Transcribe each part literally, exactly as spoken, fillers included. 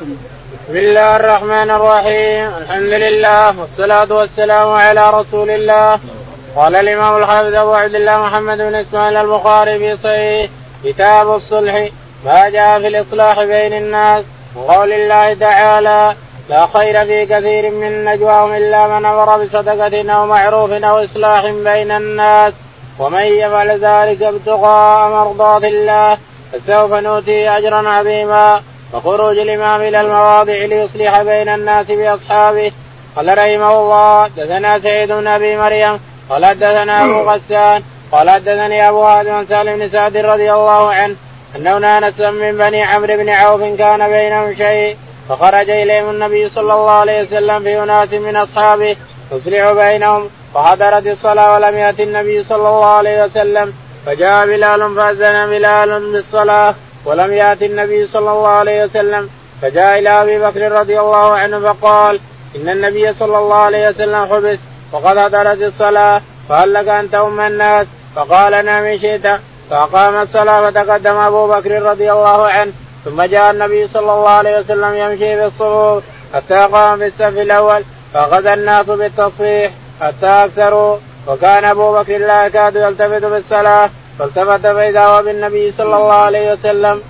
بسم الله الرحمن الرحيم. الحمد لله والصلاة والسلام على رسول الله. قال الإمام الحافظ أبو عبد الله محمد بن إسماعيل البخاري في صحيح كتاب الصلح ما جاء في الإصلاح بين الناس وقول الله تعالى لا خير في كثير من نجواهم إلا من أمر بصدقة أو معروف أو إصلاح بين الناس ومن يفعل ذلك ابتغاء مرضات الله فسوف نؤتيه أجرا عظيما. وخروج الإمام إلى المواضع ليصلح بين الناس بأصحابه. قال رحمه الله حدثنا سعيد بن أبي مريم قال حدثنا أبو غسان قال حدثني أبو هازم عن سهل بن سعد رضي الله عنه أنه أنس من بني عمرو بن عوف كان بينهم شيء فخرج إليهم النبي صلى الله عليه وسلم في أناس من أصحابه يصلح بينهم فحضرت الصلاة ولم يأت النبي صلى الله عليه وسلم فجاء بلال فأذن بلال بالصلاة ولم يأت النبي صلى الله عليه وسلم فجاء إلى أبي بكر رضي الله عنه فقال إن النبي صلى الله عليه وسلم حبس وقد حضرت الصلاة فهل لك أن تؤم الناس؟ فقال نعم إن شئت. فأقام الصلاة فتقدم أبو بكر رضي الله عنه ثم جاء النبي صلى الله عليه وسلم يمشي بالصفوف حتى قام في الصف الأول فأخذ الناس بالتصفيح حتى أكثروا وكان أبو بكر لا يكاد يلتفت بالصلاة فالتفت فإذا هو بالنبي صلى الله عليه وسلم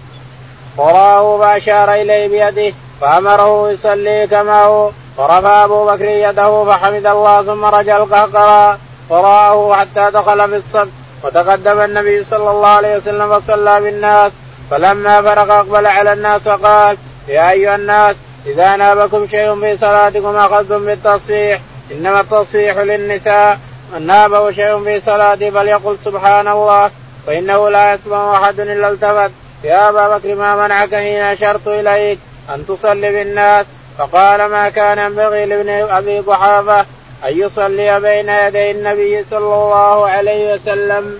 وراه فأشار إليه بيده فأمره يصلي كما هو فرفع أبو بكر يده فحمد الله ثم رجع القهقرى وراه حتى دخل في الصف وتقدم النبي صلى الله عليه وسلم وصلى بالناس فلما فرغ أقبل على الناس وقال يا أيها الناس إذا نابكم شيء في صلاتكم أخذتم بالتصفيح إنما التصفيح للنساء من نابه شيء في صلاته فليقل سبحان الله فإنه لا يسمع أحد إلا التفت يا أبا بكر ما منعك حين أشرت إليك أن تصلي بالناس؟ فقال ما كان ينبغي لابن أبي قحافة أن يصلي بين يدي النبي صلى الله عليه وسلم.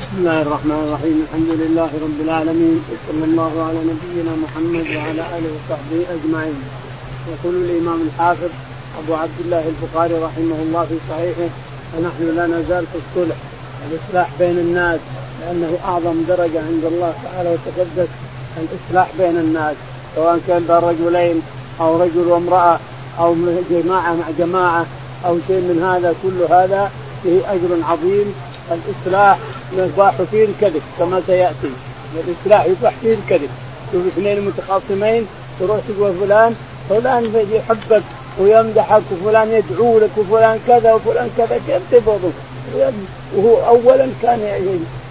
بسم الله الرحمن الرحيم. الحمد لله رب العالمين وصلى الله على نبينا محمد وعلى آله وصحبه أجمعين. يقول الإمام الحافظ أبو عبد الله البخاري رحمه الله في صحيحه ونحن لا نزال في الصلح الإصلاح بين الناس لأنه أعظم درجة عند الله تعالى وتقدس الإصلاح بين الناس سواء كان بين رجلين أو رجل وامرأة أو جماعة مع جماعة أو شيء من هذا، كل هذا فيه أجر عظيم. الإصلاح يباح فيه الكذب كما سيأتي. الإصلاح يباح فيه الكذب. شوف اثنين متخاصمين تروح تقول فلان فلان يحبك ويمدحك وفلان يدعو لك وفلان كذا وفلان كذا كيف تبغضه؟ وهو أولا كان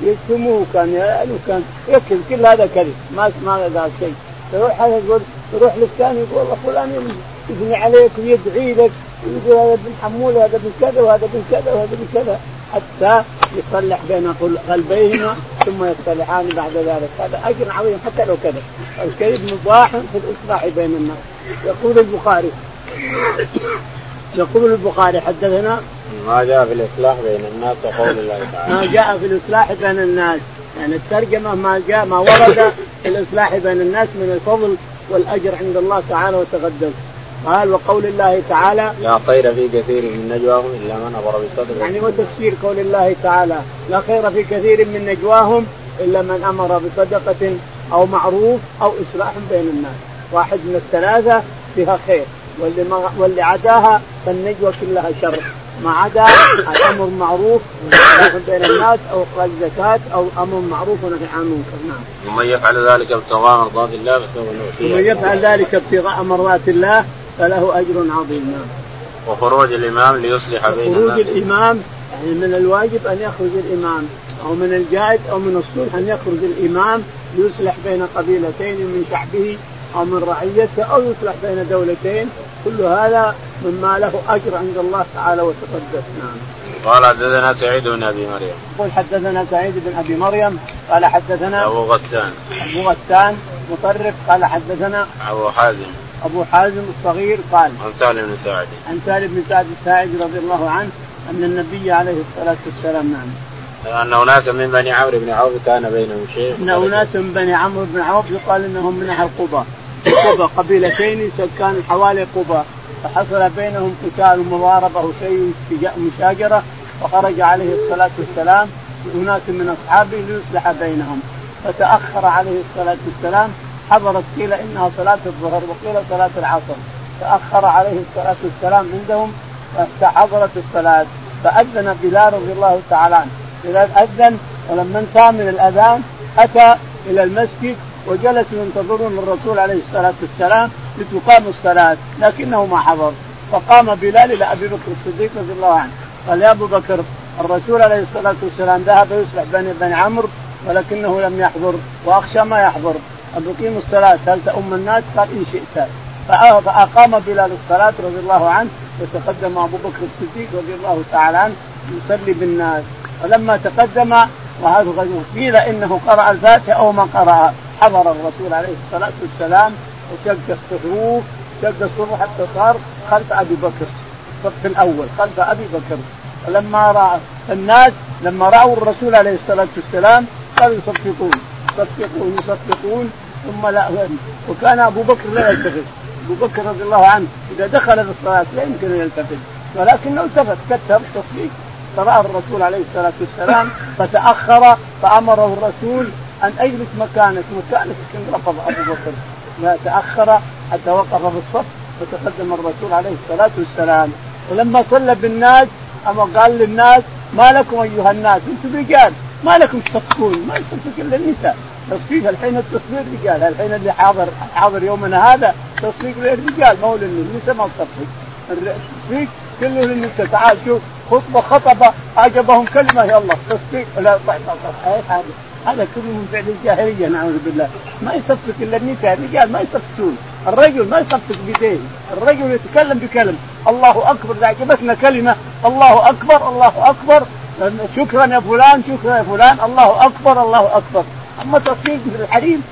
يشتمه كان يأله كان يكذب، كل هذا كذب ما ما هذا شيء. تروح هذا يقول تروح للثاني يقول والله فلان يثني عليك ويدعي لك ويقول هذا بن حمول وهذا بن كذا وهذا بن كذا وهذا بن كذا حتى يصلح بين قلبيهما ثم يصلحان بعد ذلك. هذا أجر عظيم حتى لو كذب. الكذب مباح في الإصلاح بين الناس. يقول البخاري يقول البخاري حدثنا ما جاء في الإصلاح بين الناس وقول الله تعالى ما جاء في الإصلاح بين الناس، يعني الترجمة ما جاء ما ورد في الإصلاح بين الناس من الفضل والأجر عند الله تعالى وتقدم. قال وقول الله تعالى لا خير في كثير من نجواهم إلا من أمر بصدقة، يعني وتفسير قول الله تعالى لا خير في كثير من نجواهم إلا من أمر بصدقة أو معروف أو إصلاح بين الناس، واحد من الثلاثة فيها خير واللي, ما... واللي عداها فالنجوى كلها شر ما عدا الأمر معروف بين الناس أو إخراج زكاة أو أمر معروف ونهي عن منكر. ومن يفعل ذلك ابتغاء مرضات الله فسوف نؤتيه ومن يفعل ذلك ابتغاء مرضات الله فله أجر عظيم. وخروج الإمام ليصلح بين الناس. خروج الإمام يعني من الواجب أن يخرج الإمام أو من الجائز أو من الصلح أن يخرج الإمام ليصلح بين قبيلتين من شعبه أو من رعيته أو يصلح بين دولتين، كل هذا مما له أجر عند الله تعالى وتقدس. قال حدثنا سعيد بن أبي مريم قل حدثنا سعيد بن أبي مريم قال حدثنا أبو غسان أبو غسان مطرف قال حدثنا أبو حازم أبو حازم الصغير قال عن سهل بن سعد عن سهل بن سعد الساعدي رضي الله عنه أن النبي عليه الصلاة والسلام نعم أن أناسا من بني عمرو بن عوف كان بينهم شيء أن أناسا من بني عمرو بن عوف يقال إنهم من أهل قبى قبى قبيلتين سكان حوالي قبى فحصل بينهم قتال ومضاربة وشيء مشاجرة وخرج عليه الصلاة والسلام أناس من أصحابه ليصلح بينهم فتأخر عليه الصلاة والسلام حضرت قيل إنها صلاة الظهر وقيل صلاة العصر، تأخر عليه الصلاة والسلام عندهم فحضرت الصلاة، فأذن بلال رضي الله تعالى عنه. بلال أذن، ولما انتهى من الأذان أتى إلى المسجد وجلسوا ينتظرون الرسول عليه الصلاة والسلام لتقام الصلاة، لكنه ما حضر. فقام بلال إلى أبي بكر الصديق رضي الله عنه قال: يا أبو بكر، الرسول عليه الصلاة والسلام ذهب يصلح بني بني عمرو ولكنه لم يحضر، وأخشى ما يحضر، أقيم الصلاة هل تأم الناس؟ قال: إن شئت. فأقام بلال الصلاة رضي الله عنه، وتقدم أبو بكر الصديق رضي الله تعالى عنه يصلي بالناس. ولما تقدم وهذا قيل إنه قرأ الفاتحة أو ما قرأ، حضر الرسول عليه الصلاة والسلام وشق الصفوف، شق الصفوف حتى صار خلف أبي بكر، الصف الأول خلف أبي بكر. لما رأى الناس لما رأوا الرسول عليه الصلاة والسلام قالوا يصفقون يصفقون يصفقون ثم لا. وكان أبو بكر لا يلتفت، أبو بكر رضي الله عنه إذا دخل في الصلاة لا يمكن أن يلتفت، ولكنه التفت كثر التصفيق فرأى الرسول عليه الصلاة والسلام فتأخر، فأمره الرسول أن أجلس مكانك مكانك رفض أبو بكر، ما تأخر حتى وقف في الصف فتقدم الرسول عليه الصلاة والسلام. ولما صلى بالناس أما قال للناس: ما لكم أيها الناس، أنتم رجال ما لكم تصفقون، ما يصفق إلا النساء، تصفيق الحين التصفيق رجال، الحين اللي حاضر حاضر يومنا هذا تصفيق للرجال، ما هو للنساء، ما تصفق التصفيق كله للنساء. تعال شوف خطبة خطبة أعجبهم كلمة يلا تصفيق ولا صحيح، هذا كله من فعل الجاهلية نعوذ بالله، ما يصفق إلا النساء، الرجال ما يصفقون، الرجل ما يصفق بيديه، الرجل يتكلم بكلمة الله أكبر، إذا عجبتنا كلمة الله أكبر الله أكبر، شكرا يا فلان شكرا يا فلان، الله أكبر الله أكبر. أما تصفيق في الحريم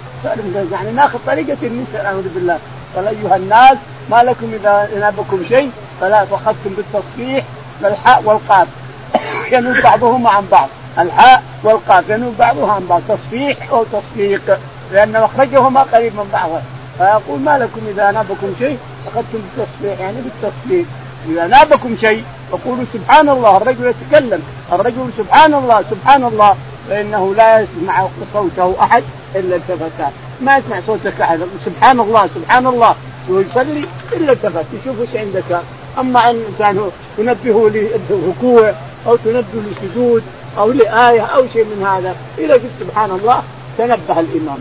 يعني ناخذ طريقة النساء نعوذ بالله. قال: أيها الناس ما لكم إذا أنابكم شيء فلا فأخذتم بالتصفيح الحاء والقاف، ينوب بعضهم عن بعض، الحاء والقاف ينوب بعضهم عن بعض، تصفيح أو تصفيق، لأن مخرجهما قريب من بعضه. فيقول: ما لكم إذا نابكم شيء أخذتم بالتصفيح يعني بالتصفيق، إذا نابكم شيء فقولوا سبحان الله، الرجل يتكلم، الرجل سبحان الله سبحان الله، فإنه لا يسمع صوته أحد إلا التفتات، ما يسمع صوتك أحد، سبحان الله سبحان الله ويصلي إلا التفت يشوف إيش عندك. أما أن إنسان تنبهه للركوع أو تنبهه للسجود أو لآية أو شيء من هذا، إذا قلت سبحان الله تنبه الإمام.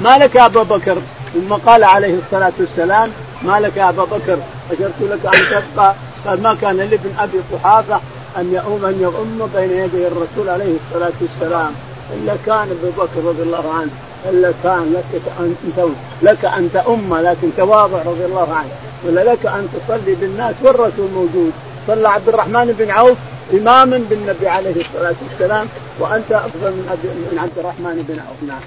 ما لك يا أبا بكر، ثم قال عليه الصلاة والسلام: ما لك يا أبا بكر، أشرت لك أن تبقى؟ قال: ما كان لابن أبي قحافة أن يؤم أن يؤم بين يدي الرسول عليه الصلاة والسلام إلا كان أبو بكر رضي الله عنه، إلا كان لك أن لك أن تؤم، لكن تواضع رضي الله عنه، ولا لك أن تصلي بالناس والرسول موجود. صلى عبد الرحمن بن عوف إماما بالنبي عليه الصلاة والسلام، وأنت أفضل من عبد الرحمن بن عوف. نعم.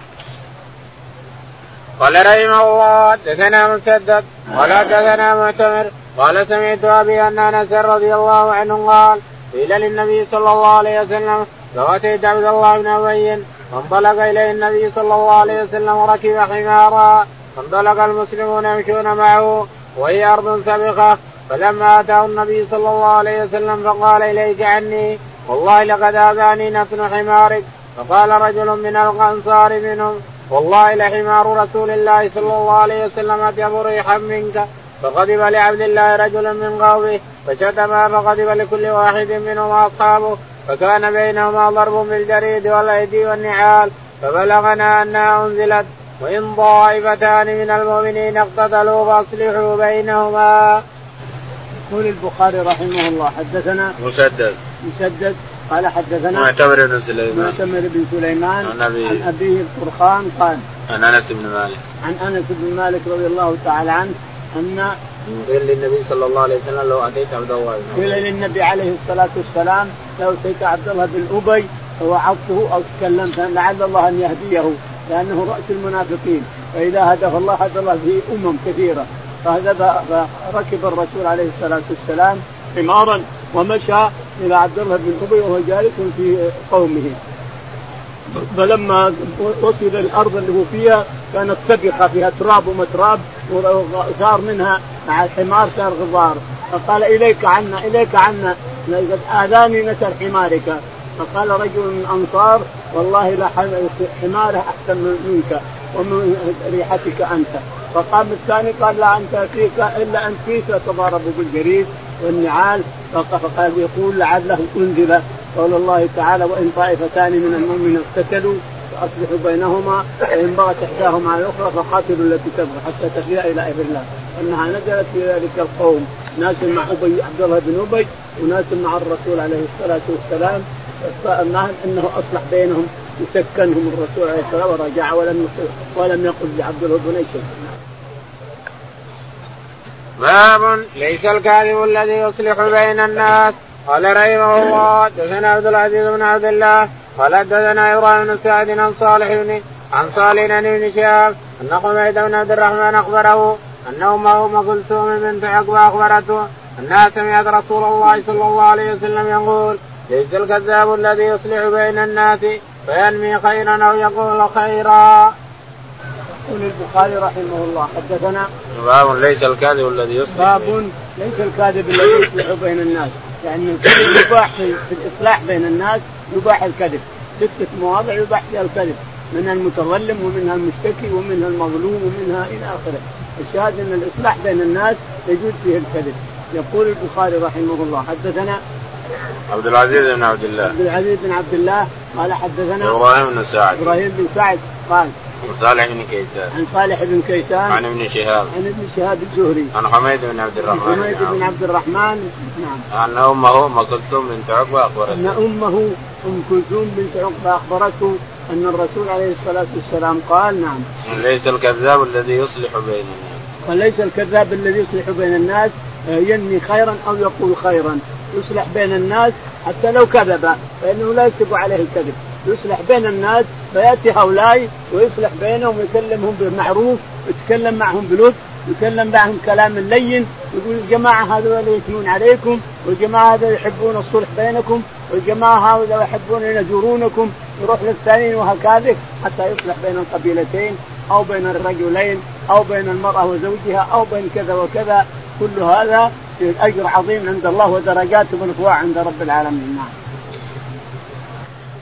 قال رحمه الله: حدثنا مسدد قال حدثنا معتمر قال سمعت أبي أن أنس رضي الله عنه قال: قيل للنبي صلى الله عليه وسلم: فأتيت عبد الله بن أبي فانطلق إليه النبي صلى الله عليه وسلم وركب حمارا، فانطلق المسلمون يمشون معه وهي أرض سبقة، فلما أتاه النبي صلى الله عليه وسلم فقال: إليك عني، والله لقد آذاني نتن حمارك. فقال رجل من الأنصار منهم: والله لحمار رسول الله صلى الله عليه وسلم أطيب ريحا منك. فغضب لعبد الله رجل من قومه فشتما، فغضب لكل واحد منهم أصحابه، فكان بينهما ضرب بالجريد والأيدي والنعال. فبلغنا أنها أنزلت: وإن طائفتان من المؤمنين اقتتلوا فأصلحوا بينهما. يقول البخاري رحمه الله: حدثنا مسدد مسدد قال حدثنا معتمر بن سليمان معتمر بن سليمان عن أبيه, عن أبيه القرخان قال عن أنس بن مالك عن أنس بن مالك رضي الله تعالى عنه أن قيل للنبي صلى الله عليه وسلم: لو أتيت عبد الله قيل للنبي عليه الصلاة والسلام: لو أتيت عبد الله بن أبي ووعظته أو تكلمت لعل الله أن يهديه، لأنه رأس المنافقين، فإذا هدف الله هدى الله به أمم كثيرة. فركب الرسول عليه الصلاة والسلام حمارا ومشى إلى عبد الله بن أبي وهو جالس في قومه، فلما وصل الأرض اللي هو فيها كانت سبقة فيها تراب ومتراب وصار منها مع الحمار صار غبار، فقال: إليك عنا إليك عنا لقد آذاني نتر حمارك. فقال رجل من الأنصار: والله لا حماره أحسن منك، ومن ريحتك أنت. فقام الثاني قال لا أنت أكريك إلا أن كيس تضارب بالجريد والنعال، فقال يقول لعله أنزل قول الله تعالى وإن طائفتان من المؤمنين اقتتلوا فأصلحوا بينهما فإن بغت إحداهما على الأخرى فقاتلوا التي تبغي حتى تفيء إلى أمر الله، أنها نزلت في ذلك القوم ناس مع أبي عبد الله بن أبي وناس مع الرسول عليه الصلاة والسلام، فأنه أنه أصلح بينهم وسكنهم الرسول عليه الصلاة والسلام ورجع ولم ولم يقل لعبد الله بن أبي شيء. باب ليس الكاذب الذي يصلح بين الناس. قال رحمه الله دثنا عبد العزيز بن عبد الله قال دثنا إبراهيم بن سعد عن صالح بن عن صالح بن ابن شهاب أن حميد بن عبد الرحمن أخبره أنه ما أم كلثوم بنت عقبة أخبرته أنها سمعت رسول الله صلى الله عليه وسلم يقول ليس الكذاب الذي يصلح بين الناس فينمي خيرا أو يقول خيرا. قول البخاري رحمه الله حدثنا باب ليس الكاذب الذي يصلح باب ليس الكاذب الذي يصلح بين الناس، يعني الكذب يباح في الإصلاح بين الناس، يباح الكذب ستة مواضع يباح فيها الكذب، منها المتظلم ومنها المشتكي ومنها المظلوم ومنها إلى آخره. الشاهد أن الإصلاح بين الناس يجوز فيه الكذب. يقول البخاري رحمه الله حدثنا عبد العزيز بن عبد الله عبد العزيز بن عبد الله قال حدثنا إبراهيم بن سعد إبراهيم بن سعد قال صالح بن كيسان عن صالح بن كيسان عن ابن شهاب عن ابن شهاب الزهري عن حميد بن عبد الرحمن حميد بن عبد الرحمن نعم عن أمه أم كلثوم بنت عقبة أخبرته أن أمه أم كلثوم بنت عقبة أخبرته أن الرسول عليه الصلاة والسلام قال نعم ليس الكذاب الذي يصلح بين الناس فليس الكذاب الذي يصلح بين الناس ينمي خيرا أو يقول خيرا، يصلح بين الناس حتى لو كذب فإنه لا يكتب عليه الكذب، يصلح بين الناس فيأتي هؤلاء ويصلح بينهم ويكلمهم بالمعروف ويتكلم معهم بلطف ويكلم معهم كلام لين، يقول الجماعة هذول يثنون عليكم والجماعة هذول يحبون الصلح بينكم والجماعة هذول يحبون يجورونكم، يروح للثانيين وهكذا حتى يصلح بين القبيلتين أو بين الرجلين أو بين المرأة وزوجها أو بين كذا وكذا. كل هذا الأجر عظيم عند الله ودرجات ورفعة عند رب العالمين.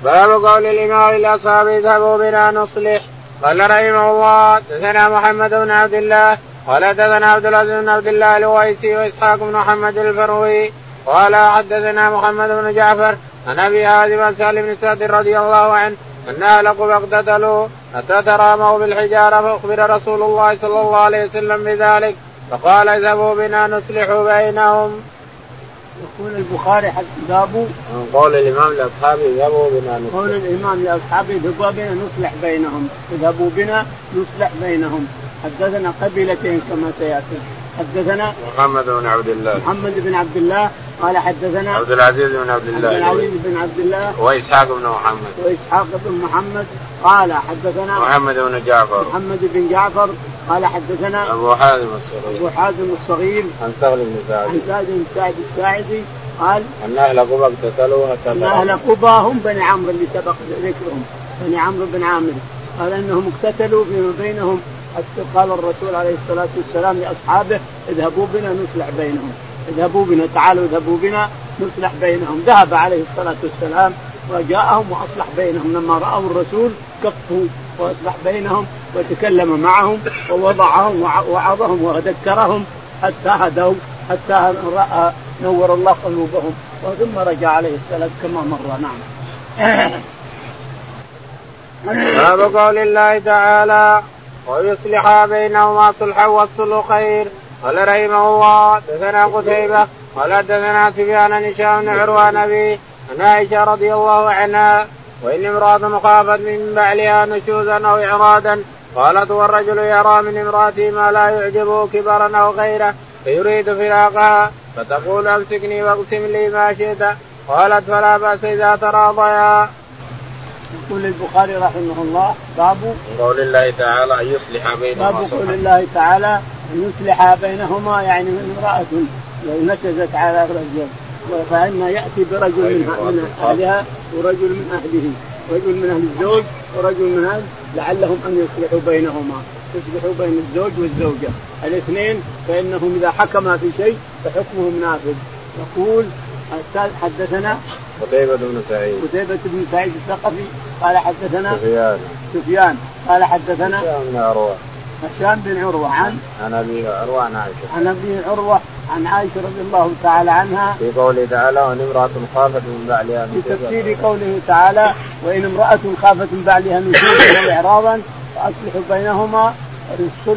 باب قول الإمام لأصحابه اذهبوا بنا نصلح. قال رحمه الله دثنا محمد بن عبد الله قال دثنا عبد العزيز بن عبد الله الويسي وإسحاق بن محمد الفروي قال حدثنا محمد بن جعفر عن أبي حازم عن سهل بن سعد رضي الله عنه أن أهل قبة اقتتلوا فتراموا بالحجارة فأخبر رسول الله صلى الله عليه وسلم بذلك فقال اذهبوا بنا نصلح بينهم. يقول البخاري حدثنا قول الإمام لأصحابه اذهبوا بنا نصلح قول الإمام لأصحابه اذهبوا بنا نصلح بينهم اذهبوا بنا نصلح بينهم. حدثنا قبيلتين كما سيأتي. حدثنا محمد بن عبد الله محمد بن عبد الله قال حدثنا عبد العزيز بن عبد الله عبد العزيز بن عبد الله وإسحاق بن محمد وإسحاق بن محمد قال حدثنا محمد بن جعفر محمد بن جعفر قال حدثنا أبو حازم الصغير أبو حازم الصغير عن سهل بن سعد عن سهل بن سعد الساعدي قال أن أهل قبة اقتتلوا أن أهل قبة هم بني عمرو اللي سبق ذكرهم بني عمرو بن عامر قال أنهم اقتتلوا فيما بينهم حتى قال الرسول عليه الصلاة والسلام لأصحابه اذهبوا بنا نصلح بينهم اذهبوا بنا تعالوا اذهبوا بنا نصلح بينهم. ذهب عليه الصلاة والسلام وجاءهم وأصلح بينهم لما رأوا الرسول كفوا وأصلح بينهم وتكلم معهم ووضعهم وعظهم وذكرهم حتى هدوا حتى رأى نور الله قلوبهم ثم رجع عليه السلام كما مر. نعم. باب قول الله تعالى ويصلح بينهما صلحا والصلح خير. قال رحمه الله دثنا قتيبة قال دثنا سفيان عن هشام بن عروة نبي عن عائشة رضي الله عنها وإن امرأة خافت من بعلها نشوزا أو إعرادا قالت والرجل يرى من امرأته ما لا يعجبه كبرا أو غيره فيريد فراقها فتقول أمسكني واقسم لي ما شئت قالت فلا بأس إذا تراضيا. يقول البخاري رحمه الله باب قول الله تعالى أن يصلح بينهما باب قول الله تعالى أن يصلح بينهما يعني من امرأة نشزت على رجل فإن يأتي برجل من أهلها ورجل من أهله رجل من أهل الزوج ورجل من أهل لعلهم أن يصلحوا بينهما يصلحوا بين الزوج والزوجة الاثنين فإنهم إذا حكما في شيء فحكمهم نافذ. يقول حدثنا قتيبة بن سعيد قتيبة بن سعيد الثقفي قال حدثنا سفيان سفيان قال حدثنا هشام بن عروة هشام بن عروة عن عن أبي عروة عن عائشة عن أبي عروة عن عائشة رضي الله تعالى عنها في قوله تعالى وإن امرأة خافت من بعلها في تفسير قوله تعالى وإن امرأة خافت من بعلها نشوزا وإعراضا فأصلحوا بينهما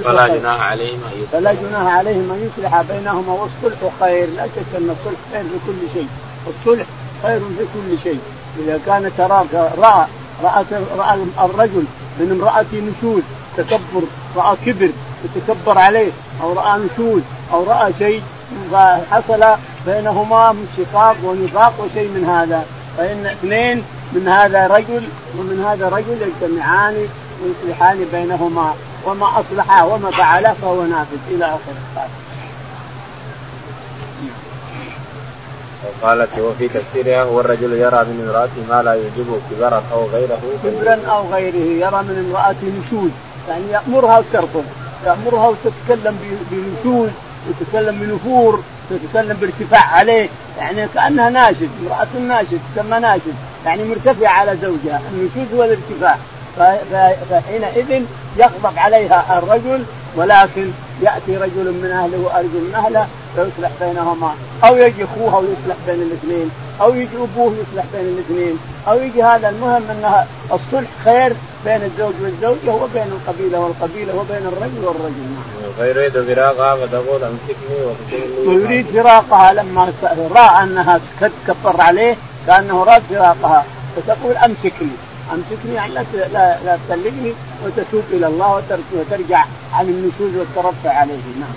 فلا جناح عليهم فلا جناح عليهم أن يصلح بينهما والصلح خير. لا شك أن الصلح خير لكل شيء، الصلح خير لكل شيء. إذا كان تراك رأى رأى الرجل من امرأة نشوز تكبر، رأى كبر تتكبر عليه، أو رأى نشوز أو رأى شيء حصل بينهما من شقاق ونفاق وشيء من هذا، فإن اثنين من هذا رجل ومن هذا رجل يجتمعان ويصلحان بينهما، وما أصلحه وما فعله فهو نافذ إلى آخر الآية. قالت وفي تفسيرها والرجل يرى من امرأته ما لا يعجبه كبرا أو غيره كبرا أو غيره، يرى من امرأته نشوز يعني يأمرها وترفض، يأمرها وتتكلم بنشوز وتتكلم بنفور وتتكلم بارتفاع عليه، يعني كأنها ناشد، امرأة ناشد تسمى ناشد يعني مرتفعة على زوجها، النشوز هو الارتفاع. فحينئذ يغضب عليها الرجل، ولكن يأتي رجل من أهله وأرجل من أهله فيصلح بينهما، أو يجي أخوها ويصلح بين الاثنين، أو يجي أبوه يصلح بين الاثنين، أو يجي هذا. المهم أنها الصلح خير بين الزوج والزوجة وبين القبيلة والقبيلة وبين الرجل والرجل. ويريد فراقها فتقول أمسكني وأمسكني، ويريد فراقها لما رأى أنها تكبر عليه كأنه رأى فراقها فتقول أمسكني أمسكني يعني لا لا تطلقني، وتتوب إلى الله وترجع عن النشوز والترفع عليه. نعم.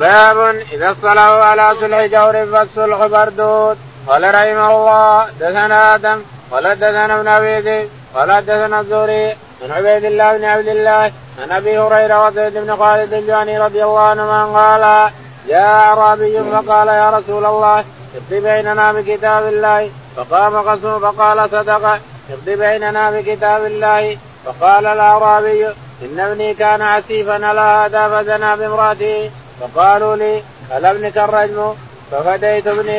باب إذا اصطلحوا على صلح جور فالصلح مردود. قال رحمه الله دثنا آدم قال دثنا ابن أبي ذئب قال دثنا الزهري عن عبيد الله بن عبد الله عن أبي هريرة وزيد بن خالد الجهني رضي الله عنهما قال جاء أعرابي فقال يا رسول الله اقض بيننا بكتاب الله، فقام قسم فقال صدق اقض بيننا بكتاب الله. فقال الأعرابي إن ابني كان عسيفا لا هذا فزنا بامرأته، فقالوا لي هل ابنك الرجم؟ ففديت ابني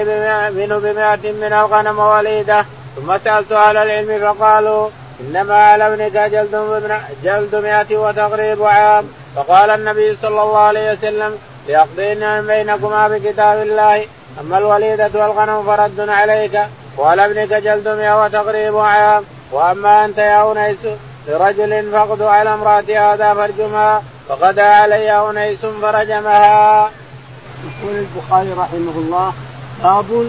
منه بمئة من الغنم وليدة، ثم سألت أهل العلم فقالوا إنما على ابنك جلد, جلد مئة وتغريب عام. فقال النبي صلى الله عليه وسلم لأقضينا بينكما بكتاب الله، أما الوليدة والغنم فرد عليك، وعلى ابنك جلد مئة وتغريب عام، وأما أنت يا أنيس لرجل فاقض على امرأتي هذا فرجمها، فقد علي أنيس فرجمها. يقول البخاري رحمه الله باب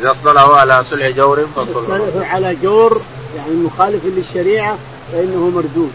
إذا اصطلحوا على صلح جور فاصطلحوا على جور يعني مخالف للشريعة فإنه مردود،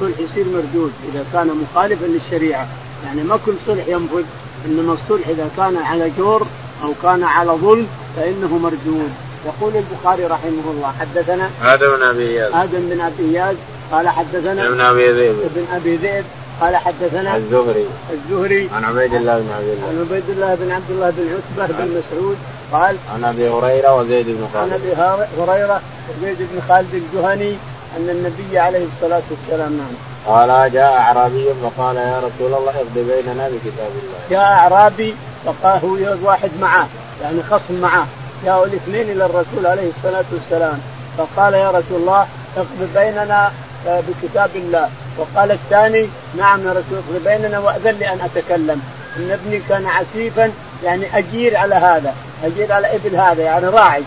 الصلح يصير مردود إذا كان مخالفا للشريعة، يعني ما كل صلح ينفذ، إنما الصلح إذا كان على جور أو كان على ظلم فإنه مردود. يقول البخاري رحمه الله حدثنا آدم بن أبي إياس آدم بن أبي إياس قال حدثنا ابن أبي ذئب ابن أبي ذئب قال حدثنا الزهري الزهري عن عبيد الله بن عبد الله عن عبيد الله بن عبد الله بن عتبة بن مسعود قال عن أبي هريرة وزيد بن خالد عن أبي هريرة وزيد بن خالد الجهني أن النبي عليه الصلاة والسلام قال جاء أعرابي فقال يا رسول الله اقض بيننا بكتاب الله. جاء أعرابي فقال هو واحد معه يعني خصم معه، جاءوا الاثنين إلى الرسول عليه الصلاة والسلام فقال يا رسول الله اقض بيننا بكتاب الله. وقال الثاني نعم يا رسول اقض بيننا وأذن لي أن أتكلم، إن ابني كان عسيفا يعني أجير على هذا، أجير على إبل هذا يعني راعي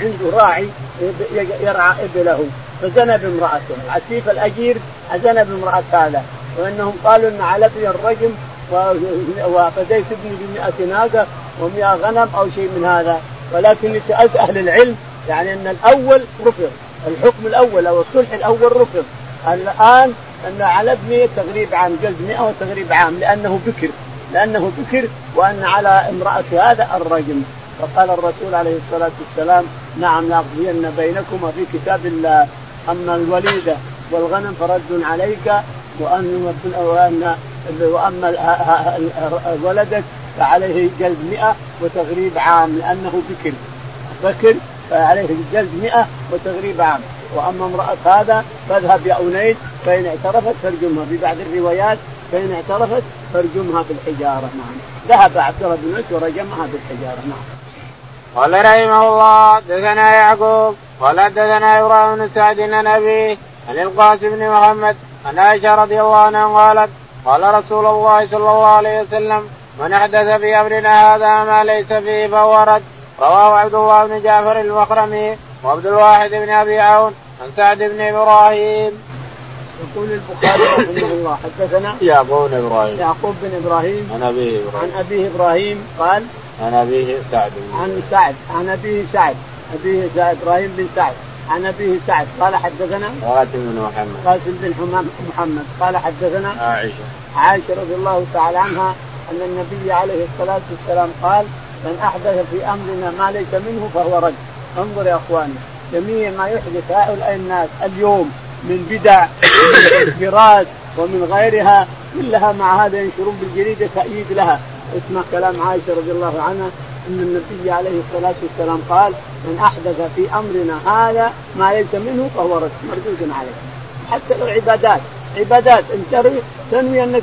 عنده راعي يرعى إبله، فزنى بامرأته عسيف الأجير زنى بامرأة هذا، وأنهم قالوا إن على ابني الرجم وفديت ابني بمئة ناقة ومئة غنم أو شيء من هذا. ولكن سألت أهل العلم يعني أن الأول رفض، الحكم الأول أو الصلح الأول رفض، الآن أن على ابني تغريب عام جلد مئة وتغريب عام لأنه بكر لأنه بكر وأن على امرأة هذا الرجم. فقال الرسول عليه الصلاة والسلام نعم لأقضين بينكما في كتاب الله، أما الوليدة والغنم فرد عليك، وأن وأما ولدك فعليه جلد مئة وتغريب عام لأنه بكر بكر فعليه جلد مئة وتغريب عام، وأما امرأة هذا فاذهب يا أنيس فإن اعترفت فرجمها، في بعض الروايات فإن اعترفت فرجمها في الحجارة. نعم ذهب اعترف بنت ورجمها في الحجارة. نعم. قال رحمه الله دثنا يعقوب قال دثنا إبراهيم بن سعد عن أبيه عن القاسم بن محمد عن عائشة رضي الله عنها قالت قال رسول الله صلى الله عليه وسلم من أحدث في أمرنا هذا ما ليس فيه فهو رد. رواه عبد الله بن جعفر المخرمي وعبد الواحد بن أبي عون عن سعد بن إبراهيم. يقول البخاري رحمه الله حدثنا يعقوب بن إبراهيم يعقوب بن إبراهيم عن أبيه إبراهيم عن أبيه إبراهيم قال عن أبيه سعد عن سعد عن أبيه سعد أبيه سعد إبراهيم بن سعد عن أبيه سعد قال حدثنا قاسم بن محمد قاسم بن محمد قال حدثنا عائشة عائشة رضي الله تعالى عنها أن النبي عليه الصلاة والسلام قال من أحدث في أمرنا ما ليس منه فهو رد. انظر يا أخواني جميع ما يحدث هؤلاء الناس اليوم من بدع ومن تكفيرات ومن غيرها كلها مع هذا ينشرون بالجريدة تأييد لها. اسمع كلام عائشة رضي الله عنها أن النبي عليه الصلاة والسلام قال من أحدث في أمرنا هذا ما ليس منه فهو رد مردود عليه. حتى العبادات عبادات انت تنوي أنك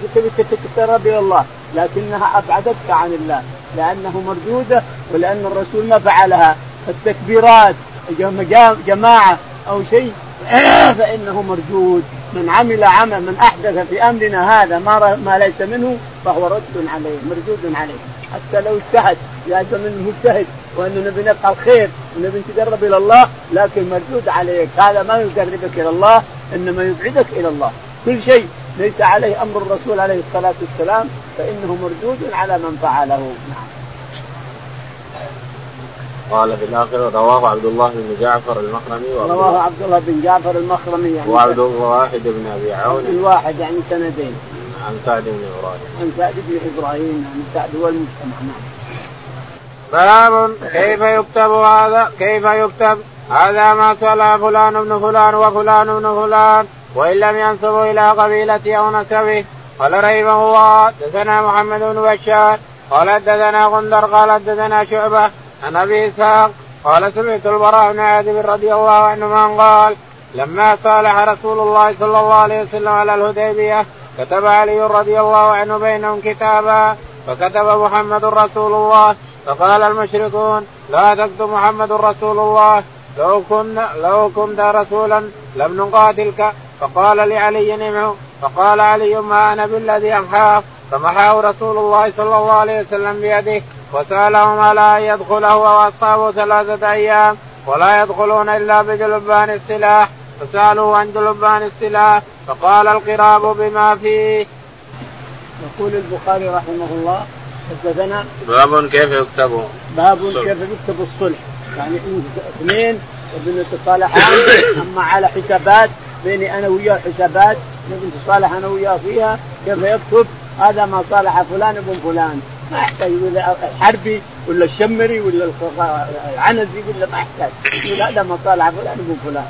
تقرب إلى الله لكنها أبعدتك عن الله لأنه مردودة ولأن الرسول ما فعلها. التكبيرات جماعة أو شيء فإنه مردود. من عمل عمل من أحدث في أمرنا هذا ما, ما ليس منه فهو رد عليه مردود عليه. حتى لو اجتهد لازم منه اجتهد وأنه نبي نفعل خير ونبي نتقرب إلى الله لكن مردود عليك. هذا ما يقربك إلى الله إنما يبعدك إلى الله. كل شيء ليس عليه أمر الرسول عليه الصلاة والسلام فإنه مردود على من فعله. قال في الآخر رواه عبد الله بن جعفر المخرمي رواه عبد الله بن جعفر المخرمي يعني وعبد الواحد بن أبي عون الواحد يعني سندين عن سعد بن إبراهيم عن سعد بن إبراهيم عن سعد هو المجتمع. باب كيف يكتب هذا كيف يكتب هذا ما سأل فلان بن فلان وفلان بن فلان وإن لم ينسبوا إلى قبيلته أو نسبه. قال رحمه الله حدثنا محمد بن بشار قال حدثنا غندر قال حدثنا شعبة عن أبي إسحاق قال سمعت البراء بن عازب رضي الله عنه من قال لما صالح رسول الله صلى الله عليه وسلم على الهديبية كتب علي رضي الله عنه بينهم كتابا فكتب محمد رسول الله فقال المشركون لا تكتب محمد رسول الله لو كنا لو كنا رسولا لم نقاتلك. فقال لعلي امحه فقال علي ما أنا بالذي أمحاه فمحاه رسول الله صلى الله عليه وسلم بيده وسألهم ألا يدخله وأصحابه ثلاثة أيام ولا يدخلون إلا بجلبان السلاح فسألوا عن جلبان السلاح فقال القراب بما فيه. يقول البخاري رحمه الله حدثنا باب كيف يكتب باب كيف يكتب الصلح يعني اثنين بنتصالحان أما على حسابات بيني أنا وياه حسابات نتصالح أنا وياه فيها كيف يكتب هذا ما صالح فلان ابن فلان ما يحتاج ولا الحربي ولا الشمري ولا العنزي ولا ما يحتاج هذا ما صالح فلان ابن فلان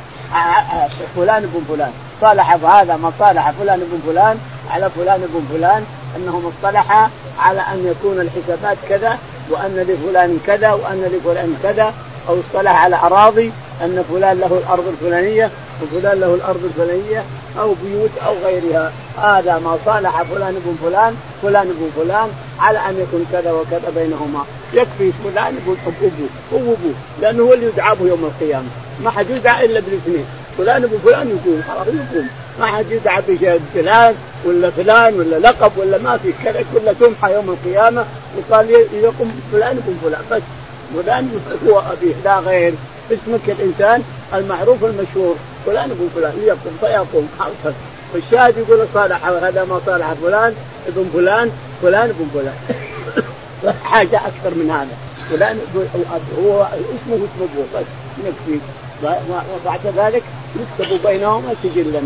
فلان ابن فلان صالح هذا ما صالح فلان ابن فلان على فلان ابن فلان أنهم اصطلحا على أن يكون الحسابات كذا وأن لفلان كذا وأن لفلان كذا أو اصطلح على أراضي أن فلان له الأرض الفلانية وفلان له الأرض الفلانية أو بيوت أو غيرها. هذا ما صالح فلان بن فلان فلان بن فلان على أن يكون كذا وكذا بينهما يكفي فلان بن أبوه أبوه لأنه هو اللي يدعبه يوم القيامة ما حد يدعى إلا بالاثنين فلان بن فلان يكون خلاص يكون ما حد يدعى بفلان ولا فلان ولا لقب ولا ما في كذا كله تمحى يوم القيامة وقال يقوم فلان بن فلان بس فلان هو أبيه لا غير اسمك الإنسان المعروف المشهور فلان ابن فلان يقوم فيقوم حقا. والشاهد يقول صالح هذا ما صالح فلان ابن فلان فلان ابن فلان حاجة أكثر من هذا فلان هو اسمه اسم ابوه بس نكفي وبعد ذلك يكتب بينهما سجلا.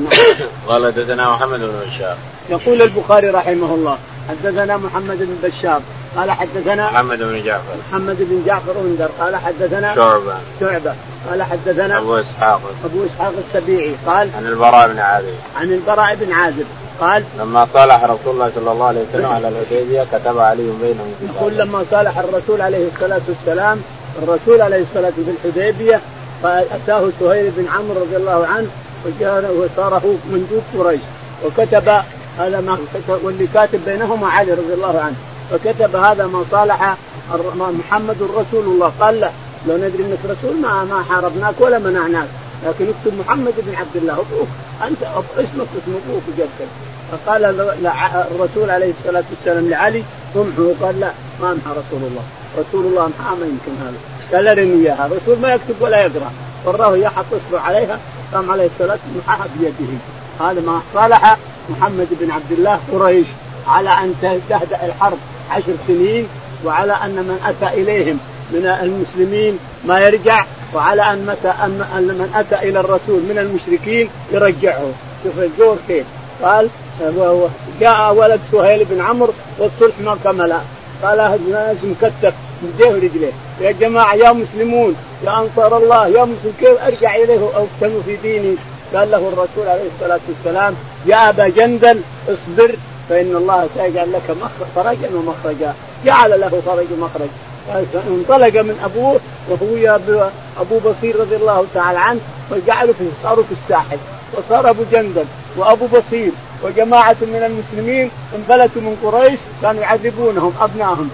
قال حدثنا محمد بن بشار يقول البخاري رحمه الله حدثنا محمد بن بشار قال حدثنا محمد بن جعفر محمد بن جعفر أندر قال حدثنا شعبة شعبة قال حدثنا أبو إسحاق أبو إسحاق السبيعي قال عن البراء بن عازب عن البراء بن عازب قال لما صالح رسول الله صلى الله عليه وسلم على الهديبية كتب عليهم بينهم يقول لما صالح الرسول عليه الصلاة والسلام الرسول عليه الصلاة والسلام في الحديبية فأتاه سهيل بن عمرو رضي الله عنه وجاءه وصاره مندوب قريش وكتب هذا ما واللي كاتب بينهما علي رضي الله عنه فكتب هذا ما صالح محمد رسول الله. قال له لو ندري انك رسول ما ما حاربناك ولا منعناك لكن اكتب محمد بن عبد الله أبوك أنت اسمك اسمك جدك. فقال الرسول عليه الصلاة والسلام لعلي امحه، قال لا ما امحى رسول الله، رسول الله امحى ما يمكن هذا، قال رمي اياها، رسول ما يكتب ولا يقرأ، وراه يحط اصبع عليها، قام عليه الصلاة والسلام بيده. هذا ما صالح محمد بن عبد الله قريش على أن تهدأ الحرب عشر سنين، وعلى أن من أتى إليهم من المسلمين ما يرجع، وعلى أن متى أن من أتى إلى الرسول من المشركين يرجعه. شوف الجور كيف. قال جاء ولد سهيل بن عمرو والصلح ما كمل، قال الناس مكتف من يديه ورجليه، يا جماعة يا مسلمون يا أنصار الله يا مسلم كيف أرجع إليه أو أكتم في ديني؟ قال له الرسول عليه الصلاة والسلام يا أبا جندل اصبر فإن الله سيجعل لك فرجا ومخرجا، جعل له فرج ومخرج. انطلق من أبوه وهو يا أبو بصير رضي الله تعالى عنه، وجعلوا في صاروا في الساحل، وصار أبو جندل وأبو بصير وجماعة من المسلمين انبلتوا من قريش، كانوا يعذبونهم أبنائهم،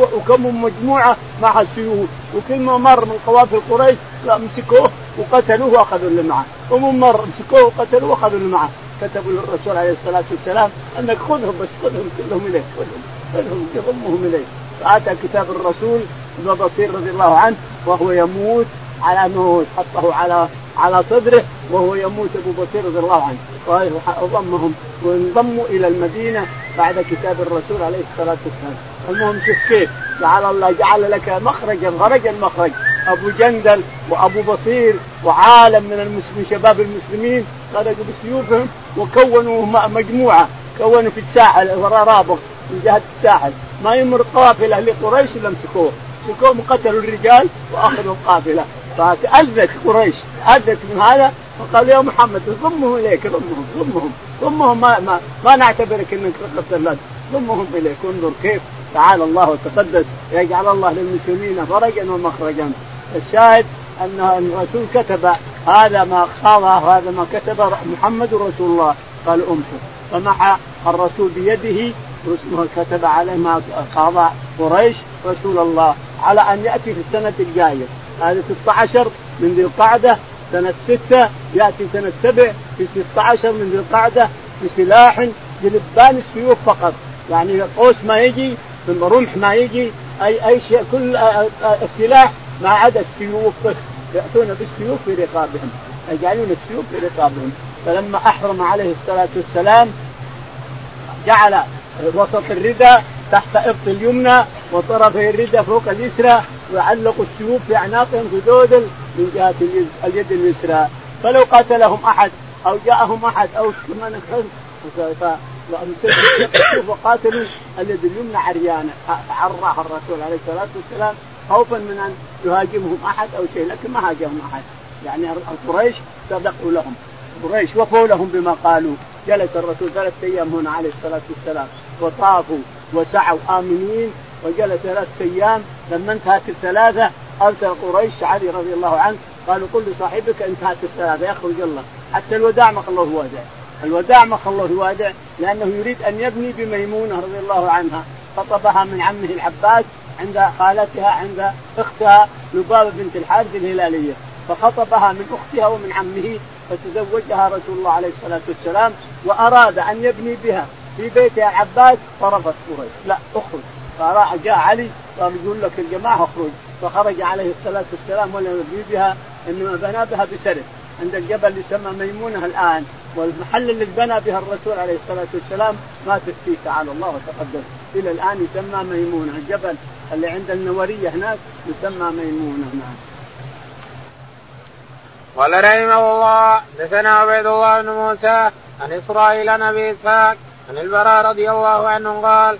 وكموا مجموعة مع السيوف، وكل ما مر من قوافل قريش امسكوه وقتلوه وأخذوا اللي معه، ومن مر امسكوه وقتلوه وأخذوا اللي معه. كتبوا للرسول عليه الصلاة والسلام أنك خذهم بس خذهم كلهم إليك، خذهم خذهم يضمهم إليك. فأتى كتاب الرسول ابن بصير رضي الله عنه وهو يموت على موت، حطه على على صدره وهو يموت أبو بصير رضي الله عنه، وضمهم وانضموا إلى المدينة بعد كتاب الرسول عليه الصلاة والسلام. المهم شوف كيف جعل الله جعل لك مخرجا خرج المخرج. أبو جندل وأبو بصير وعالم من المسلمين شباب المسلمين خرجوا بسيوفهم وكونوا مجموعة، كونوا في الساحل وراء رابغ من جهة الساحل، ما يمر قافلة لقريش إلا امسكوه، امسكوهم قتلوا الرجال وأخذوا القافلة. فتأذت قريش تأذت من هذا فقال يا محمد ضمهم إليك، ضمهم ضمهم ضمهم ما, ما, ما نعتبرك أنك رقبت لك، ضمهم إليك. انظر كيف تعالى الله وتقدس يجعل الله للمسلمين فرجا ومخرجا. الشاهد أن الرسول كتب هذا ما خاض، هذا ما كتب محمد رسول الله قال أمحه، فمحى الرسول بيده رسمه، كتب عليه ما خاض قريش رسول الله على أن يأتي في السنة الجاية، هذا ستة عشر من ذي القعدة سنة ستة، يأتي سنة سبع في ستة عشر من ذي القعدة بسلاح بلبان السيوف فقط، يعني قوس ما يجي ثم رمح ما يجي، أي أي شيء كل السلاح ما عدا السيوف بس، يأتون بالسيوف في رقابهم، يجعلون السيوف في رقابهم. فلما أحرم عليه الصلاة والسلام جعل وسط الرداء تحت إبط اليمنى وطرفي الرداء فوق اليسرى، وعلقوا السيوف في أعناقهم في دودل من جهة اليد اليسرى، فلو قاتلهم أحد أو جاءهم أحد أو كمان خلف وقاتلوا اليد اليمنى عريانة، عراها الرسول عليه الصلاة والسلام خوفا من أن يهاجمهم أحد أو شيء، لكن ما هاجمهم أحد، يعني قريش صدقوا لهم، قريش وفوا لهم بما قالوا. جلس الرسول ثلاث أيام هنا عليه الصلاة والسلام وطافوا وسعوا آمنين، وجلس ثلاث أيام. لما انتهت الثلاثة أرسل قريش علي رضي الله عنه قالوا قل لصاحبك انتهت الثلاثة يخرج الله، حتى الوداع ما خلوه وادع، الوداع ما خلوه وادع لأنه يريد أن يبني بميمونة رضي الله عنها، خطبها من عمه العباس عند خالتها عند أختها لبابة بنت الحارث الهلالية، فخطبها من أختها ومن عمه، فتزوجها رسول الله عليه الصلاة والسلام، وأراد أن يبني بها في بيتها عباس، فرفض قريش لا أخرج، فجاء علي فيقول لك الجماعة أخرج، فخرج عليه الصلاة والسلام ولا يبني بها، إنما بنى بها بسرد عند الجبل يسمى ميمونة الآن، والمحل اللي بنى بها الرسول عليه الصلاة والسلام ما تفيه تعالى الله وتقدم، إلى الآن يسمى ميمونة، الجبل اللي عند النورية هناك يسمى ميمونة هناك. قال رحمه الله دثنا عبيد الله بن موسى عن إسرائيل عن أبي إسحاق عن البراء رضي الله عنه قال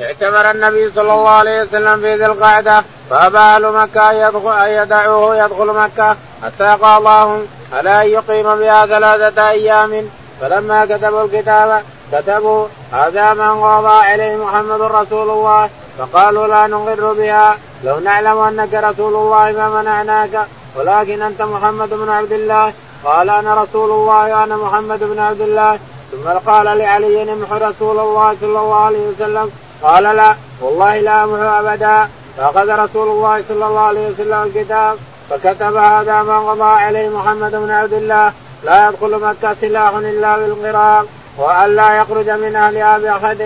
اعتمر النبي صلى الله عليه وسلم في ذي القعدة فأبى أهل مكة أن يدعوه يدخل مكة حتى قال اللهم ألا يقيم بها ثلاثة أيام، فلما كتبوا الكتاب كتبوا هذا من قضى عليه محمد رسول الله، فقالوا لا نغر بها لو نعلم أنك رسول الله ما منعناك، ولكن أنت محمد بن عبد الله. قال أنا رسول الله وأنا محمد بن عبد الله. ثم قال لعلي امحو رسول الله صلى الله عليه وسلم، قال لا والله لا امحو أبدا. فأخذ رسول الله صلى الله عليه وسلم الكتاب فكتب هذا من قضى عليه محمد بن عبد الله لا يدخل مكة سلاح إلا بالقرار، وأن لا يخرج من أهلها بأحد